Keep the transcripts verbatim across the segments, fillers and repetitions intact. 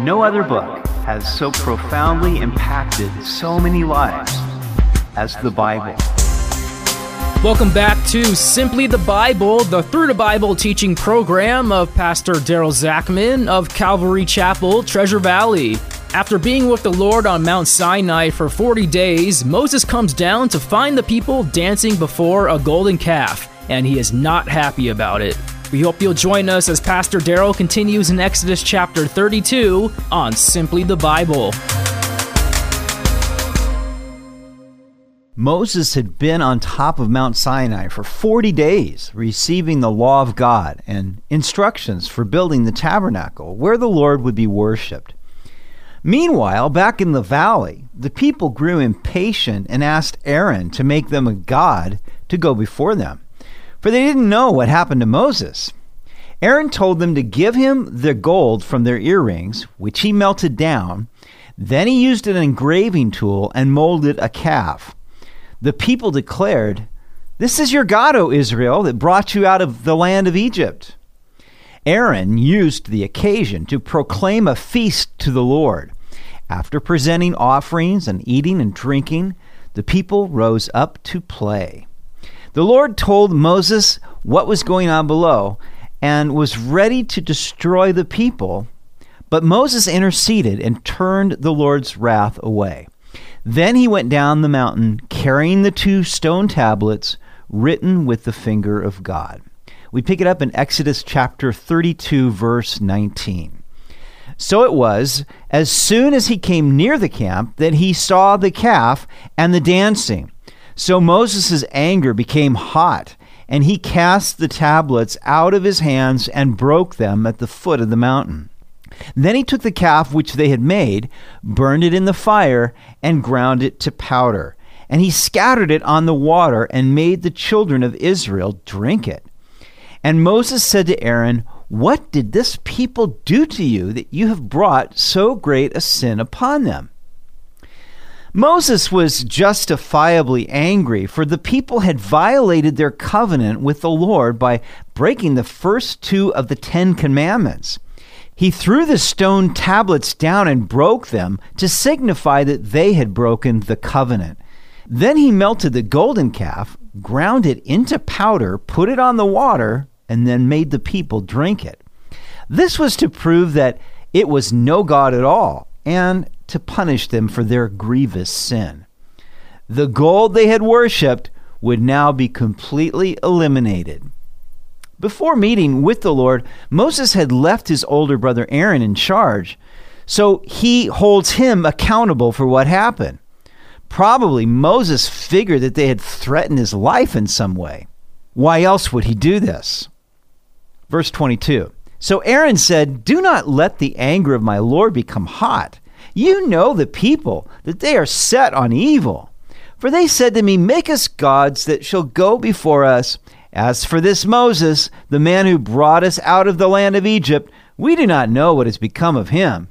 No other book has so profoundly impacted so many lives as the Bible. Welcome back to Simply the Bible, the Through the Bible teaching program of Pastor Daryl Zachman of Calvary Chapel, Treasure Valley. After being with the Lord on Mount Sinai for forty days, Moses comes down to find the people dancing before a golden calf, and he is not happy about it. We hope you'll join us as Pastor Daryl continues in Exodus chapter thirty-two on Simply the Bible. Moses had been on top of Mount Sinai for forty days, receiving the law of God and instructions for building the tabernacle where the Lord would be worshipped. Meanwhile, back in the valley, the people grew impatient and asked Aaron to make them a god to go before them, for they didn't know what happened to Moses. Aaron told them to give him the gold from their earrings, which he melted down. Then he used an engraving tool and molded a calf. The people declared, "This is your God, O Israel, that brought you out of the land of Egypt." Aaron used the occasion to proclaim a feast to the Lord. After presenting offerings and eating and drinking, the people rose up to play. The Lord told Moses what was going on below and was ready to destroy the people, but Moses interceded and turned the Lord's wrath away. Then he went down the mountain carrying the two stone tablets written with the finger of God. We pick it up in Exodus chapter thirty-two, verse nineteen. So it was, as soon as he came near the camp, that he saw the calf and the dancing. So Moses' anger became hot, and he cast the tablets out of his hands and broke them at the foot of the mountain. Then he took the calf which they had made, burned it in the fire, and ground it to powder. And he scattered it on the water and made the children of Israel drink it. And Moses said to Aaron, "What did this people do to you that you have brought so great a sin upon them?" Moses was justifiably angry, for the people had violated their covenant with the Lord by breaking the first two of the Ten Commandments. He threw the stone tablets down and broke them to signify that they had broken the covenant. Then he melted the golden calf, ground it into powder, put it on the water, and then made the people drink it. This was to prove that it was no God at all, and to punish them for their grievous sin. The gold they had worshipped would now be completely eliminated. Before meeting with the Lord, Moses had left his older brother Aaron in charge, so he holds him accountable for what happened. Probably Moses figured that they had threatened his life in some way. Why else would he do this? Verse twenty-two, so Aaron said, "Do not let the anger of my Lord become hot. You know the people, that they are set on evil. For they said to me, 'Make us gods that shall go before us.' As for this Moses, the man who brought us out of the land of Egypt, we do not know what has become of him."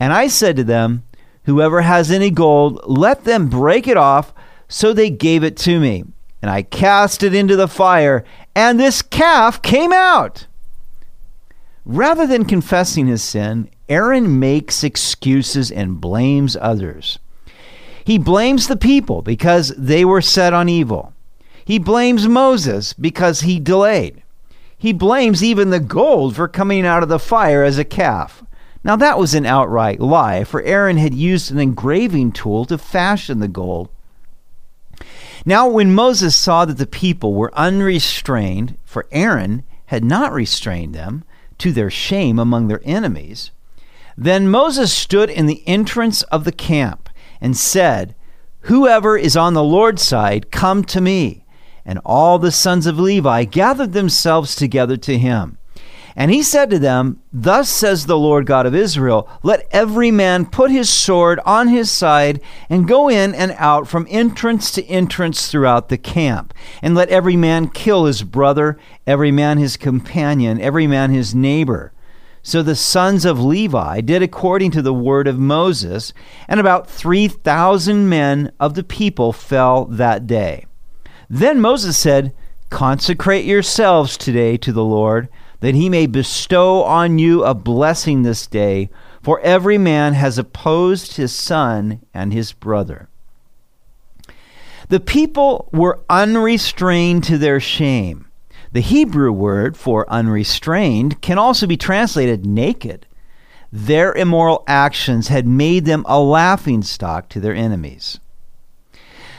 And I said to them, "Whoever has any gold, let them break it off." So they gave it to me, and I cast it into the fire, and this calf came out. Rather than confessing his sin, Aaron makes excuses and blames others. He blames the people because they were set on evil. He blames Moses because he delayed. He blames even the gold for coming out of the fire as a calf. Now that was an outright lie, for Aaron had used an engraving tool to fashion the gold. Now when Moses saw that the people were unrestrained, for Aaron had not restrained them, to their shame among their enemies, then Moses stood in the entrance of the camp and said, "Whoever is on the Lord's side, come to me." And all the sons of Levi gathered themselves together to him. And he said to them, "Thus says the Lord God of Israel, let every man put his sword on his side and go in and out from entrance to entrance throughout the camp. And let every man kill his brother, every man his companion, every man his neighbor." So the sons of Levi did according to the word of Moses, and about three thousand men of the people fell that day. Then Moses said, "Consecrate yourselves today to the Lord, that he may bestow on you a blessing this day, For every man has opposed his son and his brother. The people were unrestrained to their shame. The Hebrew word for unrestrained can also be translated naked. Their immoral actions had made them a laughingstock to their enemies.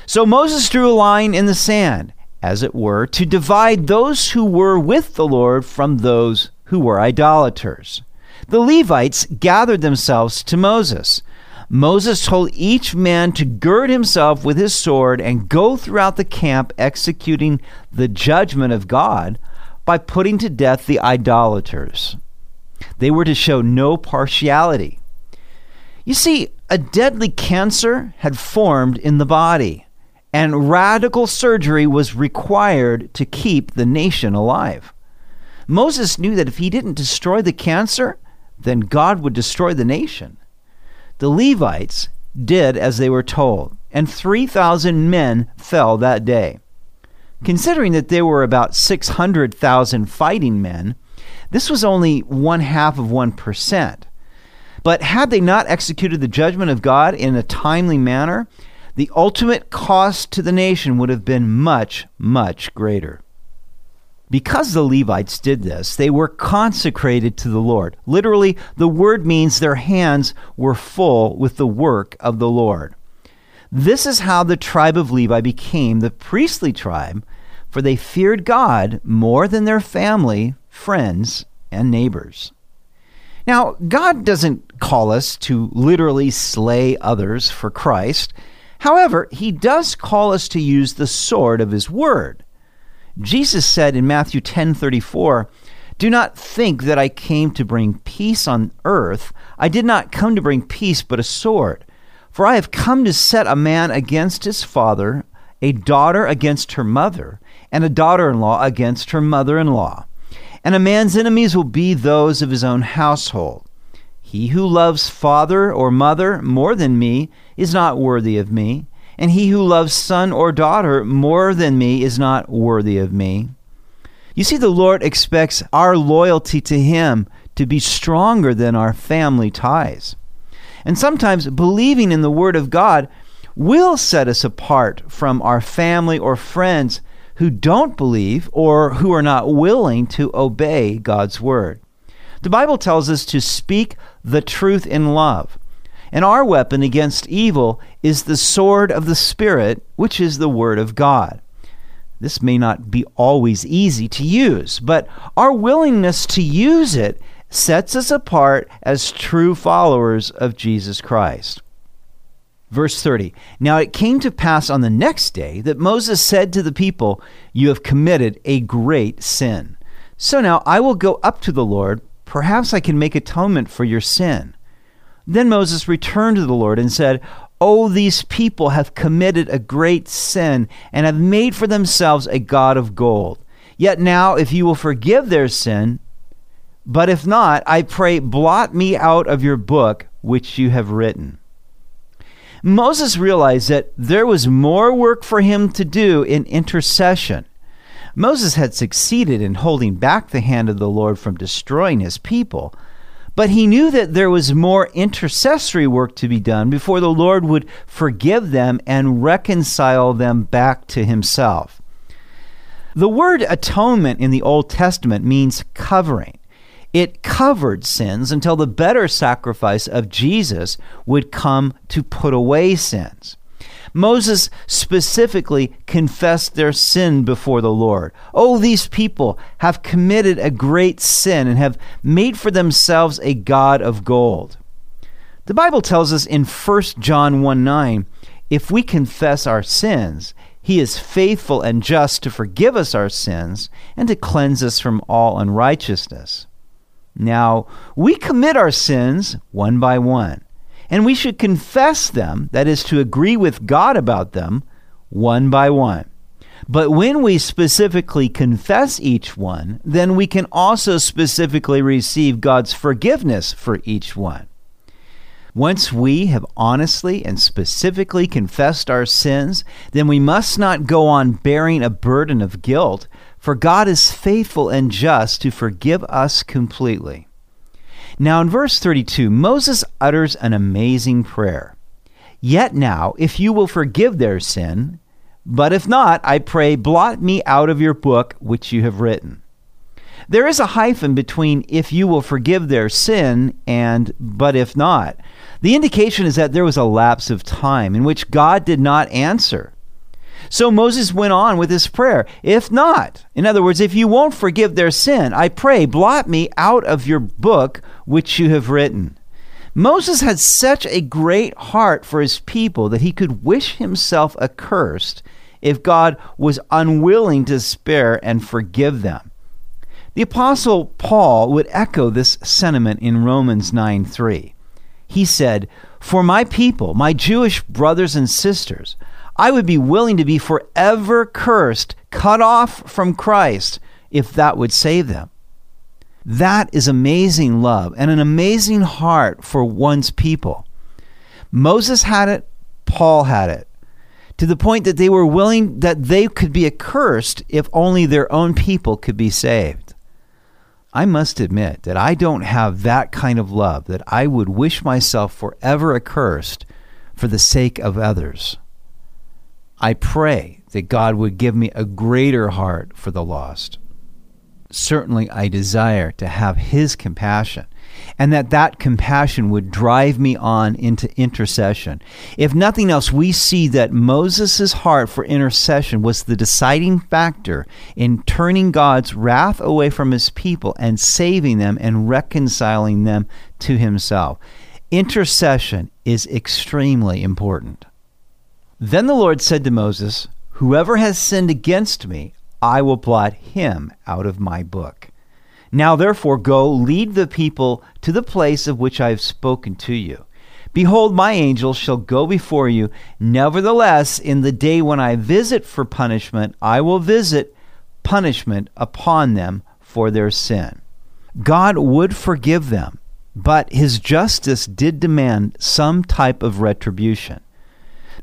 So Moses drew a line in the sand, as it were, to divide those who were with the Lord from those who were idolaters. The Levites gathered themselves to Moses. Moses told each man to gird himself with his sword and go throughout the camp executing the judgment of God by putting to death the idolaters. They were to show no partiality. You see, a deadly cancer had formed in the body, and radical surgery was required to keep the nation alive. Moses knew that if he didn't destroy the cancer, then God would destroy the nation. The Levites did as they were told, and three thousand men fell that day. Considering that there were about six hundred thousand fighting men, this was only one half of one percent. But had they not executed the judgment of God in a timely manner, the ultimate cost to the nation would have been much, much greater. Because the Levites did this, they were consecrated to the Lord. Literally, the word means their hands were full with the work of the Lord. This is how the tribe of Levi became the priestly tribe, for they feared God more than their family, friends, and neighbors. Now, God doesn't call us to literally slay others for Christ. However, he does call us to use the sword of his word. Jesus said in Matthew ten thirty-four, "Do not think that I came to bring peace on earth. I did not come to bring peace, but a sword. For I have come to set a man against his father, a daughter against her mother, and a daughter-in-law against her mother-in-law. And a man's enemies will be those of his own household. He who loves father or mother more than me is not worthy of me, and he who loves son or daughter more than me is not worthy of me." You see, the Lord expects our loyalty to him to be stronger than our family ties. And sometimes believing in the Word of God will set us apart from our family or friends who don't believe or who are not willing to obey God's Word. The Bible tells us to speak the truth in love. And our weapon against evil is the sword of the Spirit, which is the Word of God. This may not be always easy to use, but our willingness to use it sets us apart as true followers of Jesus Christ. Verse thirty, "Now it came to pass on the next day that Moses said to the people, 'You have committed a great sin. So now I will go up to the Lord. Perhaps I can make atonement for your sin.' Then Moses returned to the Lord and said, 'Oh, these people have committed a great sin and have made for themselves a god of gold. Yet now, if you will forgive their sin, but if not, I pray, blot me out of your book which you have written.'" Moses realized that there was more work for him to do in intercession. Moses had succeeded in holding back the hand of the Lord from destroying his people, but he knew that there was more intercessory work to be done before the Lord would forgive them and reconcile them back to himself. The word atonement in the Old Testament means covering. It covered sins until the better sacrifice of Jesus would come to put away sins. Moses specifically confessed their sin before the Lord. "Oh, these people have committed a great sin and have made for themselves a god of gold." The Bible tells us in First John one nine, "If we confess our sins, he is faithful and just to forgive us our sins and to cleanse us from all unrighteousness." Now, we commit our sins one by one, and we should confess them, that is, to agree with God about them, one by one. But when we specifically confess each one, then we can also specifically receive God's forgiveness for each one. Once we have honestly and specifically confessed our sins, then we must not go on bearing a burden of guilt, for God is faithful and just to forgive us completely. Now in verse thirty-two, Moses utters an amazing prayer. Yet now, if you will forgive their sin, but if not, I pray, blot me out of your book which you have written. There is a hyphen between if you will forgive their sin and but if not. The indication is that there was a lapse of time in which God did not answer. So Moses went on with his prayer. If not, in other words, if you won't forgive their sin, I pray, blot me out of your book which you have written. Moses had such a great heart for his people that he could wish himself accursed if God was unwilling to spare and forgive them. The Apostle Paul would echo this sentiment in Romans nine three. He said, "For my people, my Jewish brothers and sisters, I would be willing to be forever cursed, cut off from Christ, if that would save them." That is amazing love and an amazing heart for one's people. Moses had it, Paul had it, to the point that they were willing that they could be accursed if only their own people could be saved. I must admit that I don't have that kind of love that I would wish myself forever accursed for the sake of others. I pray that God would give me a greater heart for the lost. Certainly I desire to have His compassion, and that that compassion would drive me on into intercession. If nothing else, we see that Moses' heart for intercession was the deciding factor in turning God's wrath away from His people and saving them and reconciling them to Himself. Intercession is extremely important. Then the Lord said to Moses, "Whoever has sinned against me, I will blot him out of my book. Now therefore go, lead the people to the place of which I have spoken to you. Behold, my angel shall go before you. Nevertheless, in the day when I visit for punishment, I will visit punishment upon them for their sin." God would forgive them, but His justice did demand some type of retribution.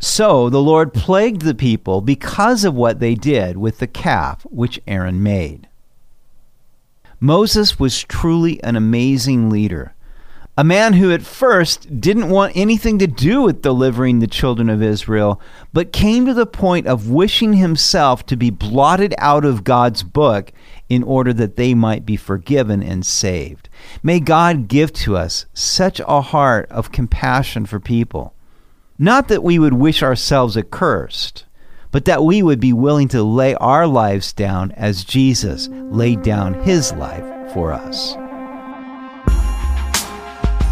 So the Lord plagued the people because of what they did with the calf which Aaron made. Moses was truly an amazing leader, a man who at first didn't want anything to do with delivering the children of Israel, but came to the point of wishing himself to be blotted out of God's book in order that they might be forgiven and saved. May God give to us such a heart of compassion for people. Not that we would wish ourselves accursed, but that we would be willing to lay our lives down as Jesus laid down His life for us.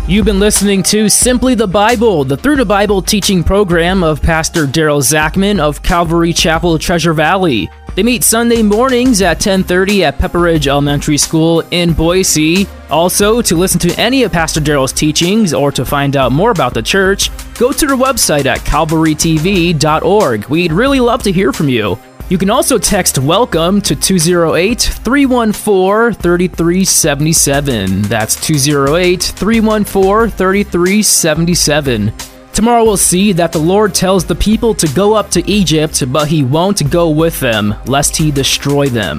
You've been listening to Simply the Bible, the Through the Bible teaching program of Pastor Daryl Zachman of Calvary Chapel, Treasure Valley. They meet Sunday mornings at ten thirty at Pepperidge Elementary School in Boise. Also, to listen to any of Pastor Daryl's teachings or to find out more about the church, go to their website at calvary t v dot org. We'd really love to hear from you. You can also text WELCOME to two oh eight, three one four, three three seven seven. That's two oh eight, three one four, three three seven seven. Tomorrow we'll see that the Lord tells the people to go up to Egypt, but He won't go with them, lest He destroy them.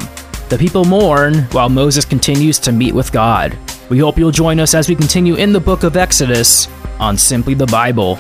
The people mourn while Moses continues to meet with God. We hope you'll join us as we continue in the book of Exodus on Simply the Bible.